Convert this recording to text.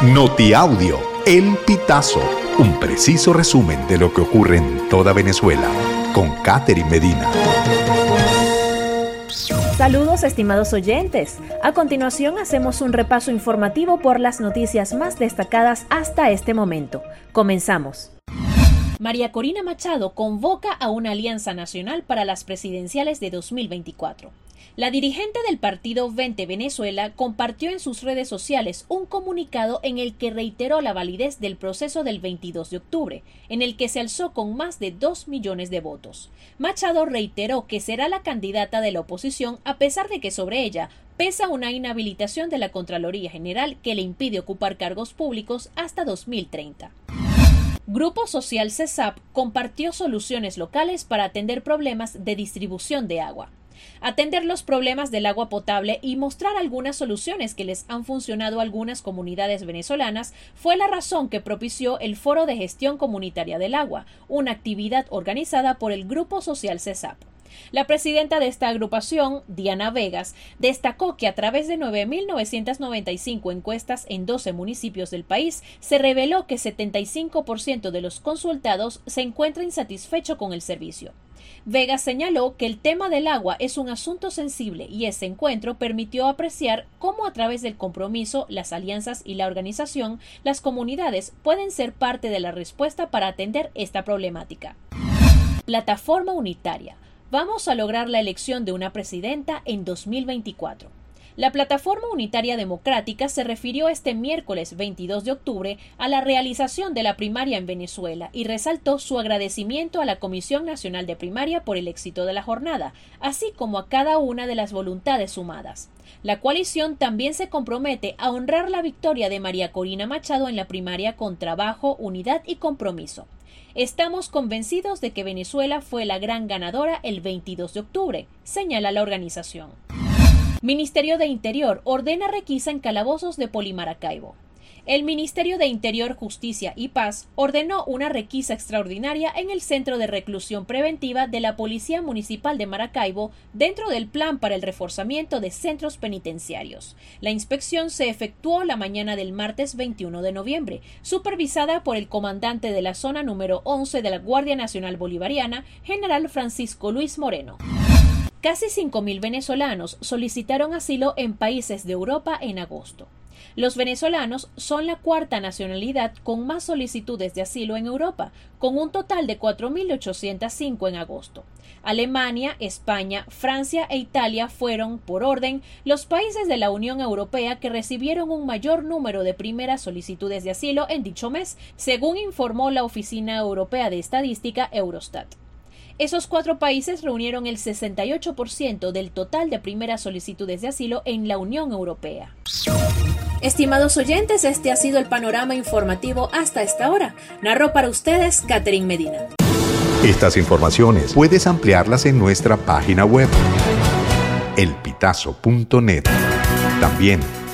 Notiaudio, El Pitazo, un preciso resumen de lo que ocurre en toda Venezuela, con Katherine Medina. Saludos, estimados oyentes. A continuación hacemos un repaso informativo por las noticias más destacadas hasta este momento. Comenzamos. María Corina Machado convoca a una alianza nacional para las presidenciales de 2024. La dirigente del partido Vente Venezuela compartió en sus redes sociales un comunicado en el que reiteró la validez del proceso del 22 de octubre, en el que se alzó con más de 2 millones de votos. Machado reiteró que será la candidata de la oposición a pesar de que sobre ella pesa una inhabilitación de la Contraloría General que le impide ocupar cargos públicos hasta 2030. Grupo Social CESAP compartió soluciones locales para atender problemas de distribución de agua. Atender los problemas del agua potable y mostrar algunas soluciones que les han funcionado a algunas comunidades venezolanas fue la razón que propició el Foro de Gestión Comunitaria del Agua, una actividad organizada por el Grupo Social CESAP. La presidenta de esta agrupación, Diana Vegas, destacó que a través de 9.995 encuestas en 12 municipios del país, se reveló que 75% de los consultados se encuentra insatisfecho con el servicio. Vegas señaló que el tema del agua es un asunto sensible y ese encuentro permitió apreciar cómo a través del compromiso, las alianzas y la organización, las comunidades pueden ser parte de la respuesta para atender esta problemática. Plataforma Unitaria. Vamos a lograr la elección de una presidenta en 2024. La Plataforma Unitaria Democrática se refirió este miércoles 22 de octubre a la realización de la primaria en Venezuela y resaltó su agradecimiento a la Comisión Nacional de Primaria por el éxito de la jornada, así como a cada una de las voluntades sumadas. La coalición también se compromete a honrar la victoria de María Corina Machado en la primaria con trabajo, unidad y compromiso. Estamos convencidos de que Venezuela fue la gran ganadora el 22 de octubre, señala la organización. Ministerio de Interior ordena requisa en calabozos de Polimaracaibo. El Ministerio de Interior, Justicia y Paz ordenó una requisa extraordinaria en el Centro de Reclusión Preventiva de la Policía Municipal de Maracaibo dentro del plan para el reforzamiento de centros penitenciarios. La inspección se efectuó la mañana del martes 21 de noviembre, supervisada por el comandante de la zona número 11 de la Guardia Nacional Bolivariana, General Francisco Luis Moreno. Casi 5.000 venezolanos solicitaron asilo en países de Europa en agosto. Los venezolanos son la cuarta nacionalidad con más solicitudes de asilo en Europa, con un total de 4.805 en agosto. Alemania, España, Francia e Italia fueron, por orden, los países de la Unión Europea que recibieron un mayor número de primeras solicitudes de asilo en dicho mes, según informó la Oficina Europea de Estadística, Eurostat. Esos cuatro países reunieron el 68% del total de primeras solicitudes de asilo en la Unión Europea. Estimados oyentes, este ha sido el panorama informativo hasta esta hora. Narró para ustedes Katherine Medina. Estas informaciones puedes ampliarlas en nuestra página web, elpitazo.net. También